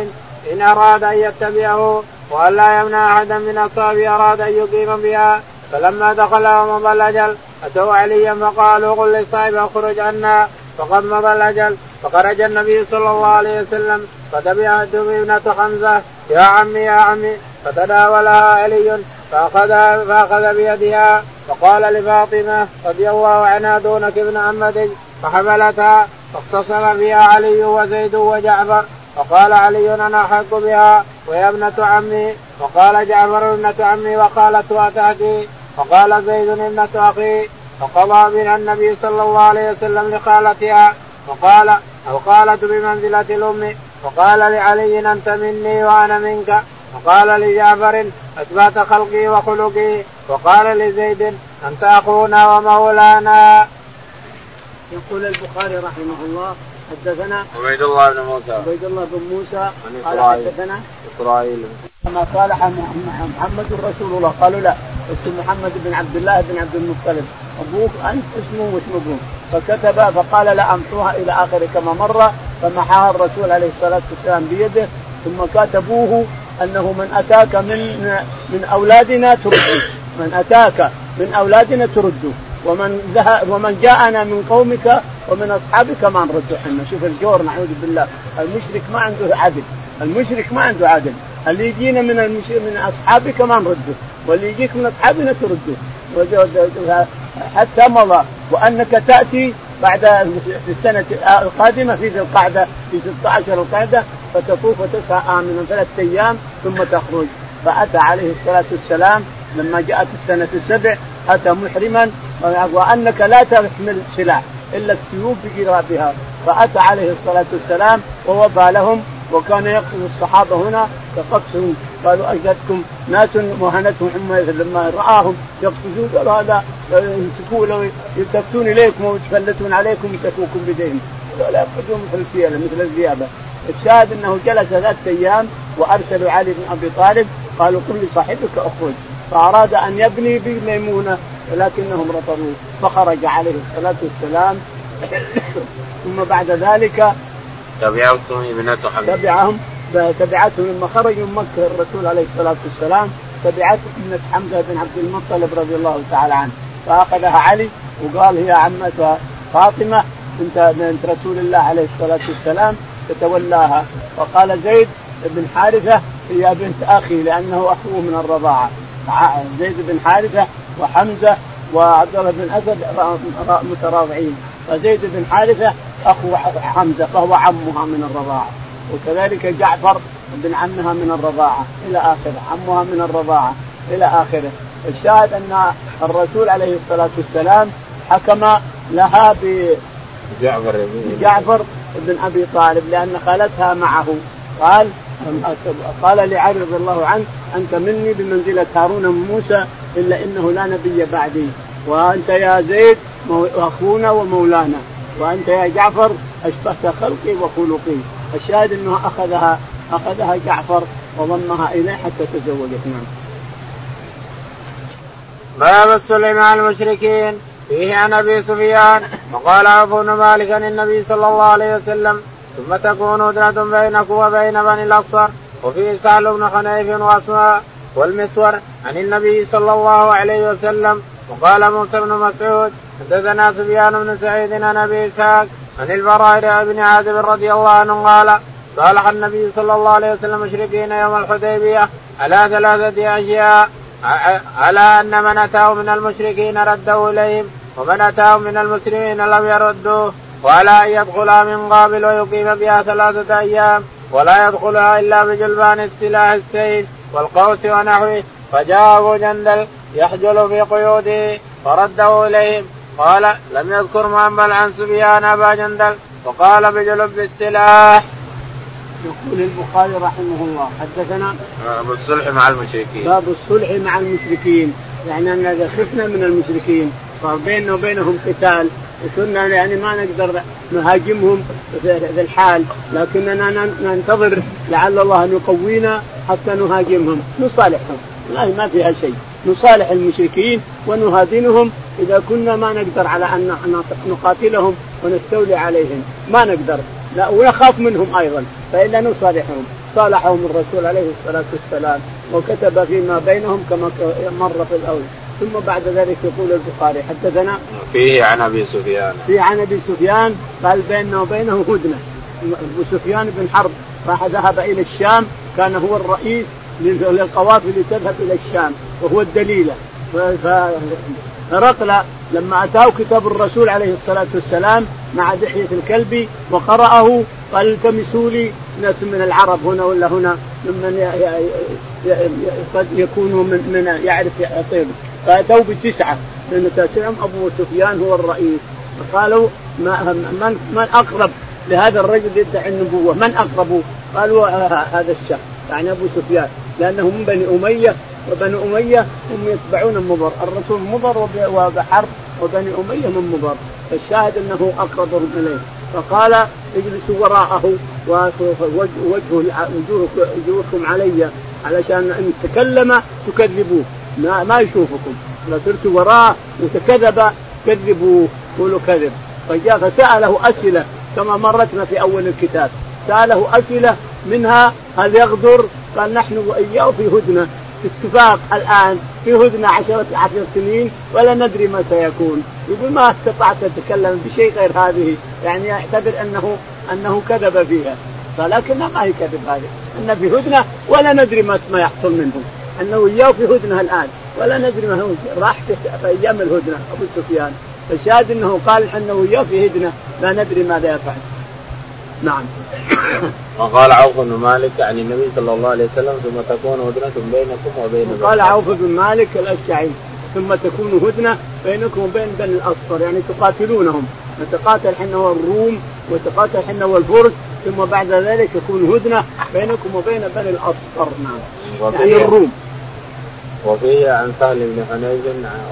إن أراد أن يتبعه، وأن لا يمنع أحدا من أصحابه أراد أن يقيم بها. فلما دخلها ومضى الأجل أتوا عليا فقالوا قل للصائب اخرج عنا، فقد مضى الأجل. فخرج النبي صلى الله عليه وسلم فتبعته ابنة حمزة يا عمي يا عمي، فتناولها علي فأخذها فأخذ بيدها فقال لفاطمة رضي الله عنها دونك ابن عمتك، فحملتها فاختصم بها علي وزيد وجعفر، فقال علي أنا أحق بها ويا ابنة عمي، فقال جعفر ابنة عمي وقالت أتاكي، فقال زيد ابنة أخي. فقضى من النبي صلى الله عليه وسلم لخالتها فقال أو قالت بمنزلة الأم، فقال لعلي أنت مني وأنا منك، وقال لجعفر أثبات خلقي وخلقي، وقال لزيد أنت أخونا ومولانا. يقول البخاري رحمه الله حدثنا عبيد الله بن موسى عبيد الله بن موسى قال حدثنا إسرائيل كما قال محمد رسول الله، قالوا لا اسم محمد بن عبد الله بن عبد المطلب أبوك أنت اسمه واسم أبوه، فكتب فقال لا أمحوها إلى آخر كما مرة، فمحاها الرسول عليه الصلاة والسلام بيده، ثم كاتبوه أنه من أتاك من من أولادنا ترده من أتاك من أولادنا ترده ومن ذهب ومن جاءنا من قومك ومن أصحابك ما نرده حنا. شوف الجور، نعوذ بالله، المشرك ما عنده عدل، المشرك ما عنده عدل، اللي يجينا من من أصحابك ما نرده واللي يجيك من أصحابنا ترده. حتى مضى وأنك تأتي بعد في السنة القادمة في ذي القعدة في ستة عشر القعدة فتطوف تسعة من ثلاثة أيام ثم تخرج. فأتى عليه الصلاة والسلام لما جاءت السنة السبع أتى محرما، وأنك لا تحمل سلاح إلا السيوف بجرابها، فأتى عليه الصلاة والسلام ووضع لهم. وكان يقصد الصحابة هنا فقصدوا قالوا أجدكم ناس مهنتهم حميث، لما رآهم يقصدون قالوا هذا يمسكون يلتفتون إليكم ويتفلتون عليكم يتفوكم بديهم، ولا يقصدون مثل الفيلة مثل الذئاب. الشاهد أنه جلس ثلاثة أيام وأرسلوا علي بن أبي طالب قالوا قل لصاحبك أخرج، فأراد أن يبني بميمونة ولكنهم رفضوه فخرج عليه الصلاة والسلام. ثم بعد ذلك تبعتهم ابنة حمزة تبعهم تبعتهم لما خرجوا من مكة الرسول عليه الصلاة والسلام تبعته ابنة حمزة بن عبد المطلب رضي الله تعالى عنه، فأخذها علي وقال هي عمتها فاطمة انت من رسول الله عليه الصلاة والسلام تتولاها. وقال زيد بن حارثة هي بنت أخي لأنه أخوه من الرضاعة، زيد بن حارثة وحمزة وعبد الله بن أسد متراضعين، فزيد بن حارثة أخو حمزة فهو عمها من الرضاعة، وكذلك جعفر بن عمها من الرضاعة إلى آخره، عمها من الرضاعة إلى آخره. الشاهد أن الرسول عليه الصلاة والسلام حكم لها بجعفر بن أبي طالب لأن خالتها معه. قال قال لعلي رضي الله عنه أنت مني بمنزلة هارون من موسى إلا إنه لا نبي بعدي، وأنت يا زيد أخونا ومولانا، وأنت يا جعفر أشبهت خلقي وخلقي. الشاهد أنه أخذها أخذها جعفر وضمها إليه حتى تزوجت. نعم. باب السلم مع المشركين. فيه عن أبي سفيان وقال عبد بن مالك عن النبي صلى الله عليه وسلم ثم تكون هدنة بينكم وبين بني الأصفر. وفيه سهل بن حنيف وأسماء والمسور عن النبي صلى الله عليه وسلم. وقال موسى بن مسعود حدثنا سفيان بن سعيد عن أبي إسحاق عن البراء بن عازب رضي الله عنه قال صالح النبي صلى الله عليه وسلم مشركين يوم الحديبية على ثلاثة أشياء، على أن من أتاه من المشركين ردوا إليهم، ومن أتاه من المسلمين لم يردوه، وعلى أن يدخلها من قابل ويقيم بها ثلاثة أيام ولا يدخلها إلا بجلبان السلاح السيف والقوس ونحوه. فجاء أبو جندل يحجل في قيوده فردوا إليهم. قال لم يذكر محمد عن سفيان أبا جندل وقال بجلب السلاح. يقول البخاري رحمه الله حدثنا باب الصلح مع المشركين باب الصلح مع المشركين يعني أننا إذا خفنا من المشركين صار بيننا وبينهم قتال وكنا يعني ما نقدر نهاجمهم في الحال، لكننا ننتظر لعل الله أن يقوينا حتى نهاجمهم نصالحهم، والله ما فيها شيء. نصالح المشركين ونهادنهم إذا كنا ما نقدر على أن نقاتلهم ونستولي عليهم، ما نقدر، لا ونخاف منهم أيضا، فإلا نصالحهم. صالحهم الرسول عليه الصلاة والسلام وكتب فيما بينهم كما مر في الأول. ثم بعد ذلك يقول البخاري حدثنا فيه عن أبي سفيان فيه عن أبي سفيان قال بيننا وبينه هدنة. أبو سفيان بن حرب راح ذهب إلى الشام، كان هو الرئيس للقوافل اللي تذهب إلى الشام وهو الدليلة، فهرقل لما أتاه كتاب الرسول عليه الصلاة والسلام مع دحية الكلبي وقرأه قال التمسوا لي ناس من العرب هنا ولا هنا ممن قد يكونوا من, من يعرف يطيب، فأتوا بتسعة من تسعهم أبو سفيان هو الرئيس، فقالوا من, من أقرب لهذا الرجل يدعي النبوة، من أقربه؟ قالوا هذا الشخص يعني أبو سفيان، لأنه من بني أمية، وبني أمية هم يتبعون المضر، الرسول مضر وبحرب وبني أمية من مضر، فالشاهد أنه أقرب إليه، فقال اجلسوا وراءه ووجوهكم علي علشان إن تكلم تكذبوه، ما, ما يشوفكم، فصرتوا وراءه وتكذب كذبوه قولوا كذب، فجاء فسأله أسئلة كما مرتنا في أول الكتاب، سأله أسئلة منها هل يغدر؟ قال نحن وإياه في هدنة، في اتفاق الآن في هدنة عشرة عشر سنين ولا ندري ما سيكون، يقول ما استطعت تتكلم بشيء غير هذه، يعني يعتبر أنه أنه كذب فيها، ولكنها ما هي كذب هذه، أن في هدنة ولا ندري ما ما يحصل منهم، أنه وإياه في هدنة الآن ولا ندري ما هو راح في أيام الهدنة أبو سفيان، فالشاهد أنه قال أنه وإياه في هدنة لا ندري ماذا يفعل. نعم. وقال عوف بن مالك عن النبي صلى الله عليه وسلم ثم تكون هدنة بينكم وبين قال عوف بن مالك الأشعري ثم تكون هدنة بينكم وبين بني الأصفر، يعني تقاتلونهم، نتقاتل حنا والروم وتقاتل حنا والفرس، ثم بعد ذلك يكون هدنة بينكم وبين بني الأصفر. نعم يعني الروم. وفيه عن سهل بن حنيف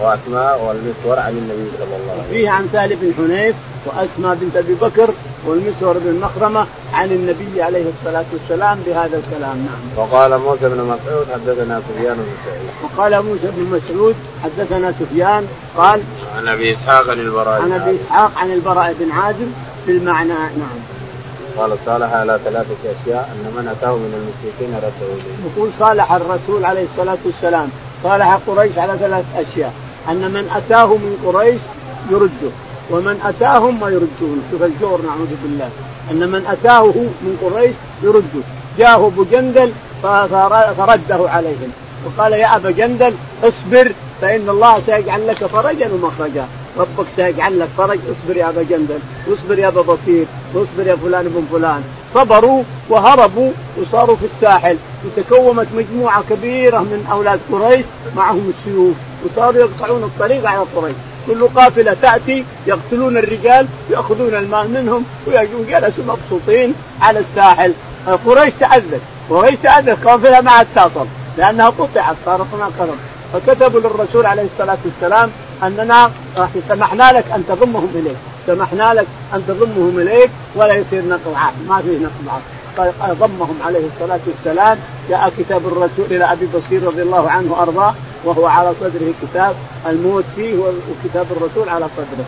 وأسماء والمسور عن النبي صلى الله عليه وسلم. فيه عن سهل بن حنيف وأسماء بنت أبي بكر والمسور بن مخرمة عن النبي عليه الصلاة والسلام بهذا الكلام. نعم. وقال موسى بن مسعود حدثنا سفيان بن سعيد. وقال موسى بن مسعود حدثنا سفيان قال عن أبي إسحاق عن البراء. عن أبي إسحاق عن البراء بن عازب في المعنى. نعم. قال صالح على ثلاثة أشياء أن من أتاه من المشركين رده إليه. يقول صالح الرسول عليه الصلاة والسلام صالح قريش على ثلاث أشياء، أن من أتاه من قريش يرده، ومن أتاهم ما يردون، شوف الجور نعوذ بالله، أن من أتاه من قريش يرده، جاءه أبو جندل فرده عليهم وقال يا أبا جندل اصبر فإن الله سيجعل لك فرجا ومخرجا، ربك سيجعل لك فرج، اصبر يا أبا جندل، واصبر يا أبا بصير، واصبر يا فلان بن فلان. صبروا وهربوا وصاروا في الساحل، وتكومت مجموعة كبيرة من أولاد قريش معهم السيوف وصاروا يقطعون الطريق على قريش، كل قافلة تأتي يقتلون الرجال يأخذون المال منهم ويجون جلسوا مبسوطين على الساحل. قريش تأذت وقريش تأذت قافلة ما عاد تصل لأنها قطعت، صارت هناك قرب، فكتبوا للرسول عليه الصلاة والسلام أننا سمحنا لك أن تضمهم إليك، سمحنا لك أن تضمهم إليك ولا يصير نقل عام، ما فيه نقل عام، ضمهم عليه الصلاة والسلام. جاء كتاب الرسول إلى أبي بصير رضي الله عنه أرضاه وهو على صدره كتاب الموت فيه وكتاب الرسول على صدره.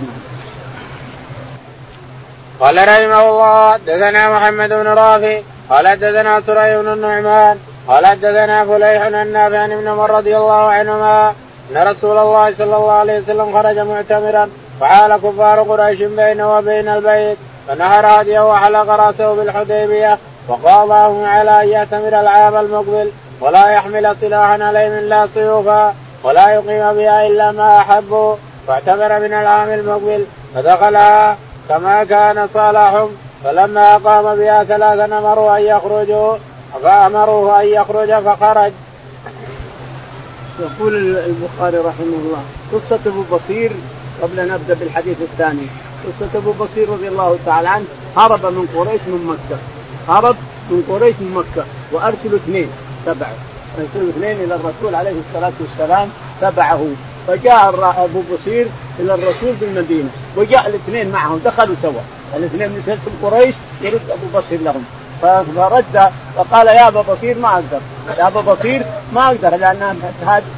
قال رحمه الله دثنا محمد بن رافع قال دثنا سري بن النعمان قال دثنا فليح عن نافع عن ابن عمر رضي الله عنهما أن رسول الله صلى الله عليه وسلم خرج معتمرا فحال كفار قريش بينه وبين البيت فنهر هديه وحلق راسه بالحديبية وقاضاهم على أن يعتمر العام المقبل ولا يحمل سلاحا عليهم إلا سيوفا ولا يقيم بها إلا ما أحبوا، فاعتمر من العام المقبل فدخلها كما كان صالحهم، فلما قام بها ثلاثا أمروا أن يخرجوا فأمروه أن يخرج فخرج. يقول البخاري رحمه الله قصة أبو بصير قبل أن نبدأ بالحديث الثاني. قصة أبو بصير رضي الله تعالى عنه هرب من قريش من مكة، هرب من قريش من مكة وأرسلوا اثنين تبعه، أرسلوا اثنين إلى الرسول عليه الصلاة والسلام تبعه، فجاء أبو بصير إلى الرسول بالمدينة وجاء الاثنين معه دخلوا سوا، الاثنين من سلسلة قريش يرد أبو بصير لهم، فرد وقال يا أبا بصير ما أقدر أبو بصير ما أقدر، لأن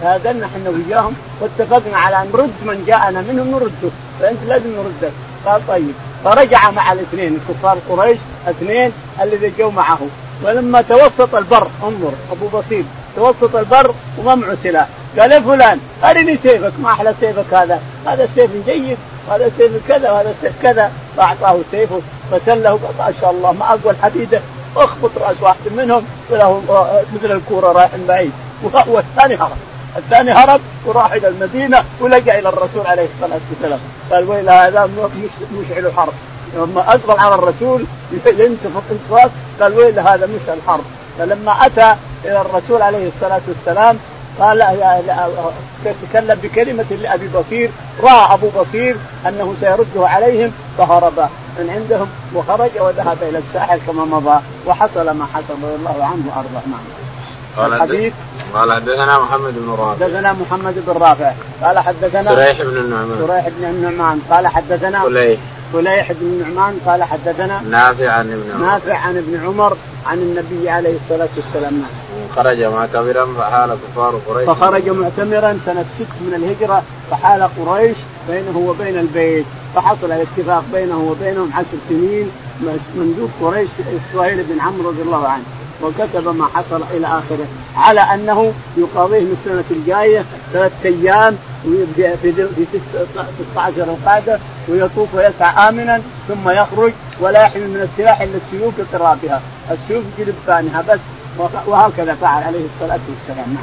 هادلنا احنا وياهم واتفقنا على أن نرد من جاءنا منهم نرده، فأنت لازم نرده. قال طيب، فرجع مع الاثنين كفار قريش اثنين الذي جاءوا معه. ولما توسط البر، انظر أبو بصير توسط البر وما معه سلاح، قال فلان أرني سيفك، ما أحلى سيفك هذا، هذا سيف جيد، هذا سيف كذا وهذا سيف كذا. فأعطاه سيفه فسله، ما شاء الله ما أقوى الحديدة، أخبط رأس واحد منهم وله مثل الكورة رايح بعيد. والثاني هرب، الثاني هرب وراح إلى المدينة ولجأ إلى الرسول عليه الصلاة والسلام، قال ويل هذا مشعل الحرب. لما أقبل على الرسول ينتفق انتفاق، قال ويل هذا مشعل الحرب. فلما أتى إلى الرسول عليه الصلاة والسلام قال تتكلم بكلمة لأبي بصير، رأى أبو بصير أنه سيرده عليهم فهرب من عندهم وخرج وذهب إلى الساحل كما مضى، وحصل ما حصل والله عنه وأرضاه. نعم. الحديث قال حدثنا محمد بن رافع، حدثنا محمد بن رافع قال حدثنا سريح بن النعمان، سريح بن النعمان قال حدثنا سليح، سليح بن النعمان قال حدثنا نافع عن ابن عمر، نافع عن ابن عمر عن النبي عليه الصلاة والسلام. خرج معتمرا فحال كفار قريش، فخرج معتمرا سنة ست من الهجرة فحال قريش بينه وبين البيت، فحصل الاتفاق بينه وبينهم عشر سنين مندوب قريش سهيل بن عمرو رضي الله عنه، وكتب ما حصل إلى آخره على أنه يقاضيه من السنة الجاية ثلاثة أيام في ستة عشر القعدة ويطوف ويسعى آمنا، ثم يخرج ولا يحمل من السلاح إلا السيوف وترابها، السيوف جلب ثانها بس، وهكذا فعل عليه الصلاة والسلام.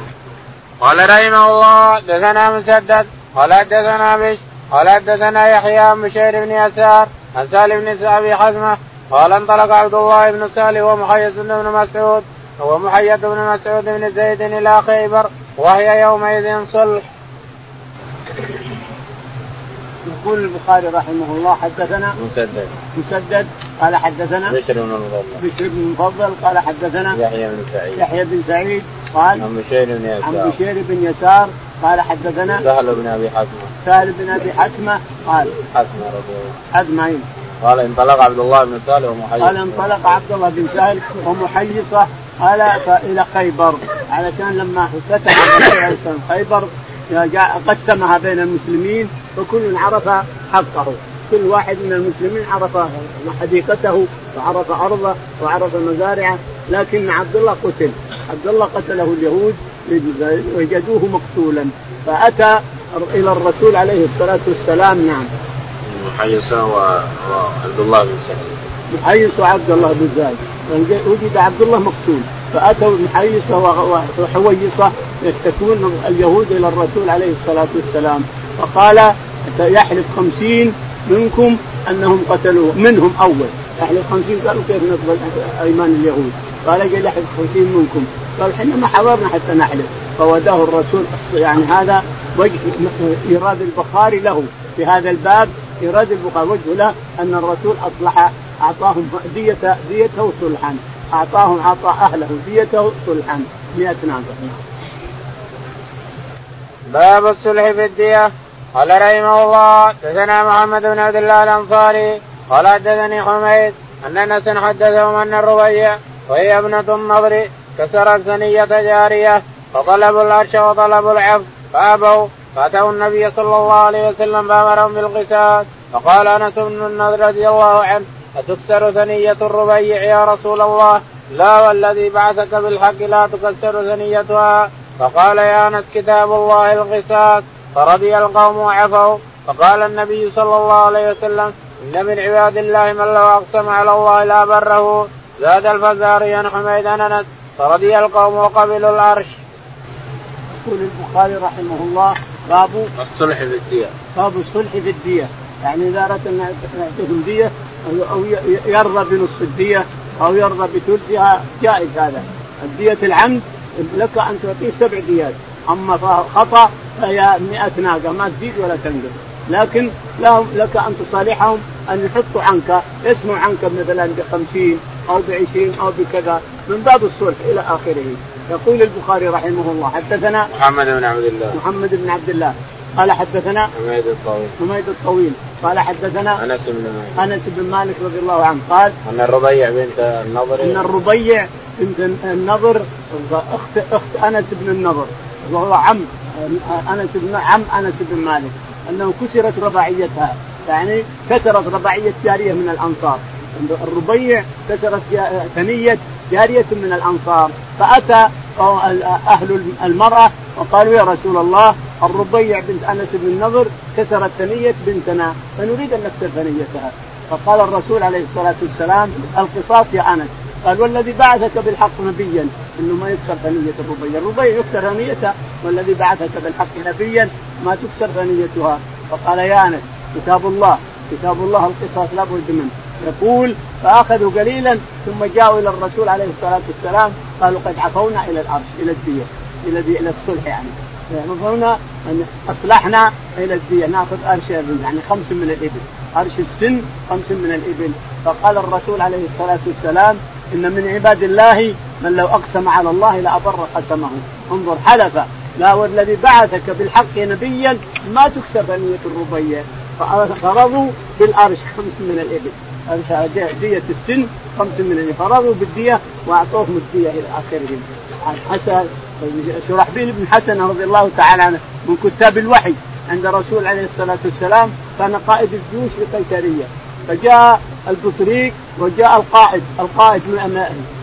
قال رحمه الله دثنا مسدد ولا دثنا بش ولا دثنا يحيى بشير بن يسار عن سهل بن سعد حزمة قال انطلق عبد الله بن سهل ومحيصة بن مسعود ومحيصة بن مسعود بن زيد إلى خيبر وهي يومئذ صلح. يقول البخاري رحمه الله حدثنا مسدد مسدد قال حدثنا بشير بن مفضل قال حدثنا يحيى بن سعيد يحيى بن سعيد قال عن بشير بن يسار قال حدثنا سهل بن أبي حكمة سهل بن أبي حكمة قال حكمة رضي الله أجمعين قال انطلق عبد الله بن سهل ومحيصة قال انطلق عبد الله بن سهل ومحيصة إلى خيبر، علشان لما فتح خيبر قسمها بين المسلمين وكل عرف حقه، كل واحد من المسلمين عرف حديقته وعرف أرضه وعرف مزارعه، لكن عبد الله قتل، عبد الله قتله اليهود وجدوه مقتولا، فأتى إلى الرسول عليه الصلاة والسلام. نعم. محيصة وعبد الله بن سهل محيصة وعبد الله بن سهل وجد عبد الله مقتول، فأتوا محيصة وحويصة يشتكون اليهود إلى الرسول عليه الصلاة والسلام، فقال يحلف خمسين منكم أنهم قتلوه، منهم أول يحلف خمسين، قالوا كيف نقبل أيمان اليهود؟ قال قال يحلف خمسين منكم، قالوا حنا ما حضرنا حتى نحلف. فوداه الرسول، يعني هذا وجه إيراد البخاري له في هذا الباب، إيراد البخاري وجه له أن الرسول أصلح، أعطاهم ديته ديته صلحا، أعطاهم أعطى أهله ديته صلحا مئة ناقة. باب الصلح في الدية. قال رحمه الله دثنا محمد بن عبد الله الأنصاري قال دثني حميد أن أنس حدثهم أن الربيع وهي ابنة النضر كسرت ثنية جارية فطلبوا العرش وطلبوا العفو فأبوا، فأتوا النبي صلى الله عليه وسلم فأمرهم بالقساس، فقال أنس بن النضر رضي الله عنه أتكسر ثنية الربيع يا رسول الله؟ لا والذي بعثك بالحق لا تكسر ثنيتها. فقال يا أنس كتاب الله القساس، فرضي القوم وعفوا. فقال النبي صلى الله عليه وسلم إن من عباد الله من لو أقسم على الله لا بره. زاد الفزاري عن حميد أنس فرضي القوم وقبلوا العرش. يقول البخاري رحمه الله باب الصلح في الدية. باب الصلح في الدية، يعني إذا أردت أن يعطيهم دية أو يرضى بنصف الدية أو يرضى بثلثها جائز، هذا الدية العمد لك أن تعطيه سبع ديات، أما خطأ فهي مئة ناقة ما تزيد ولا تنقص، لكن لك أن تصالحهم أن يحطوا عنك يسموا عنك مثلا بخمسين أو بعشرين أو بكذا من باب الصلح إلى آخره. يقول البخاري رحمه الله حدثنا محمد بن عبد الله محمد بن عبد الله قال حدثنا حميد الطويل حميد الطويل قال حدثنا أنس بن مالك أنس بن مالك رضي الله عنه قال أن الربيع بنت النضر أن الربيع بنت النضر اخت اخت انس بن النضر وهو عم انس بن عم انس بن مالك، انه كسرت رباعيتها، يعني كسرت رباعيه جاريه من الانصار. الربيع كسرت ثنيه جاريه من الانصار، فاتى اهل المراه وقالوا يا رسول الله الربيع بنت انس بن النضر كسرت ثنيه بنتنا فنريد ان نكسر ثنيتها. فقال الرسول عليه الصلاه والسلام القصاص يا انس. قال والذي بعثك بالحق نبيا انه ما يكسر ثنيه الربيع، الربيع يكسر ثنيته والذي بعثك بالحق نبيا ما تكسر ثنيتها. فقال يا انس كتاب الله كتاب الله القصاص لا بد منه. يقول فاخذوا قليلا ثم جاءوا الى الرسول عليه الصلاه والسلام قالوا قد عفونا الى العرش الى الديه الى الى الصلح، يعني نظرنا ان اصلحنا الى الديه ناخذ قرش، يعني خمس من الابل، قرش السن خمس من الابل. فقال الرسول عليه الصلاه والسلام ان من عباد الله من لو اقسم على الله لأبر قسمه، انظر حلف لا والذي بعثك بالحق نبيا ما تكسر ثنيه الربيع. فرضوا بالارش خمس من الابل، أرش دية السن خمس من الابل، فرضوا بالديه واعطوهم الديه الى اخرهم. حسن شرحبيل بن حسن رضي الله تعالى عنه من كتاب الوحي عند الرسول عليه الصلاه والسلام، كان قائد الجيوش القيصريه، فجاء البطريق وجاء القائد القائد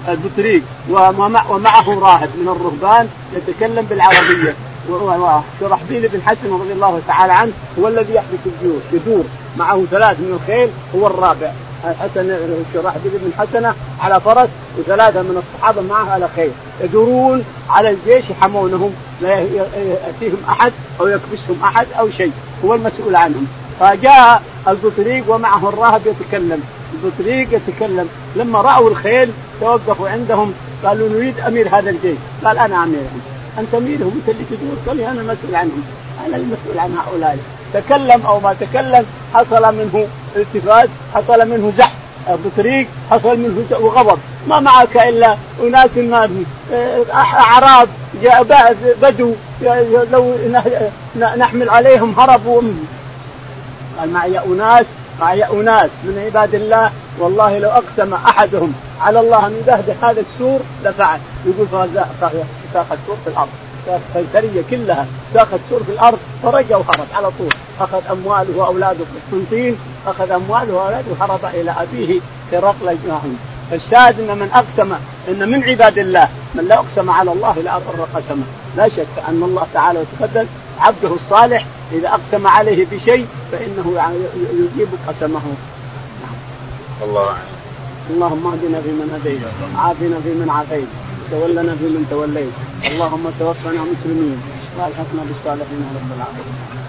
البطريق ومعه راهب من الرهبان يتكلم بالعربيه، وشرحبيل بن حسن رضي الله تعالى عنه هو الذي يحدث الجيوش، يدور معه ثلاث من الخيل هو الرابع، حسن شرحبيل بن حسنه على فرس وثلاثه من الصحابه معه على خيل، يدورون على الجيش يحمونهم لا يأتيهم احد او يكبسهم احد او شيء، هو المسؤول عنهم. فجاء البطريق ومعه الراهب يتكلم، البطريق يتكلم، لما رأوا الخيل توقفوا عندهم قالوا نريد أمير هذا الجيش، قال أنا أميرهم، أنت أميرهم، أنت اللي تدور، قال أنا المسؤول عنهم، أنا المسؤول عن هؤلاء. تكلم أو ما تكلم حصل منه التفات، حصل منه زحف، البطريق حصل منه وغضب، ما معك إلا أناس نادي أعراب بدو لو نحمل عليهم هربوا. قال معي أناس معي أناس من عباد الله والله لو أقسم أحدهم على الله من دهد هذا السور لفعل. يقول فساقت سور في الأرض، فالسرية كلها ساقت سور في الأرض، فرجع وهرب على طول، أخذ أمواله وأولاده قسطنطين أخذ أمواله وأولاده وهرب إلى أبيه هرقل أجمعهم. فالشاهد أن من أقسم أن من عباد الله من لا أقسم على الله لا أبر قسمه، لا شك أن الله تعالى وتقدم عبده الصالح إذا أقسم عليه بشيء فإنه يجيب قسمه. الله اللهم اهدنا فيمن هديت، عافنا فيمن عافيت، تولنا فيمن توليت، اللهم توفنا مسلمين والحقنا بالصالحين رب العالمين.